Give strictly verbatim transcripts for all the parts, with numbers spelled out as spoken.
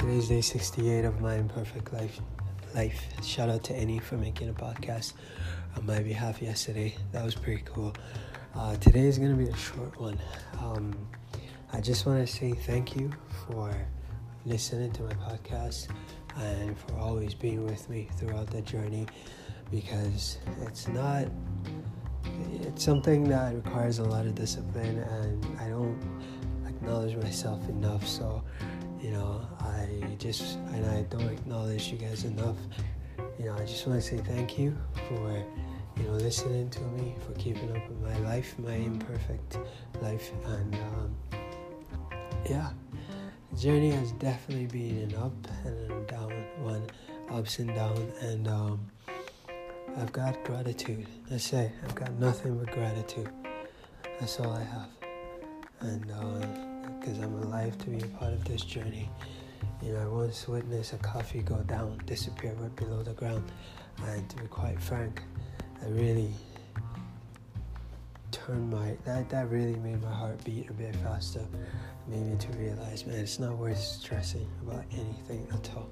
Today's day sixty-eight of my imperfect life. Life. Shout out to Annie for making a podcast on my behalf yesterday. That was pretty cool. Uh, today is going to be a short one. Um, I just want to say thank you for listening to my podcast and for always being with me throughout the journey, because it's not, it's something that requires a lot of discipline, and I don't acknowledge myself enough. So, you know, I just, and I don't acknowledge you guys enough. You know, I just want to say thank you for, you know, listening to me, for keeping up with my life, my imperfect life. And um, yeah, the journey has definitely been an up and a down one, ups and down. And um, I've got gratitude. That's it. I've got nothing but gratitude. That's all I have. And, uh, because I'm alive to be a part of this journey. You know, I once witnessed a coffee go down, disappear right below the ground. And to be quite frank, I really turned my, that, that really made my heart beat a bit faster. Made me to realize, man, it's not worth stressing about anything at all.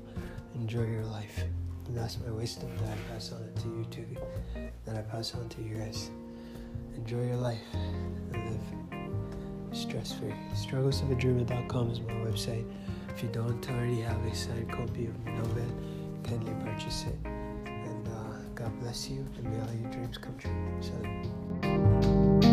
Enjoy your life. And that's my wisdom that I pass on to you too, that I pass on to you guys. Enjoy your life and live stress-free. Struggles of a dreamer dot com is my website. If you don't already have a signed copy of my novel, kindly purchase it. And uh, God bless you and may all your dreams come true. Shalom.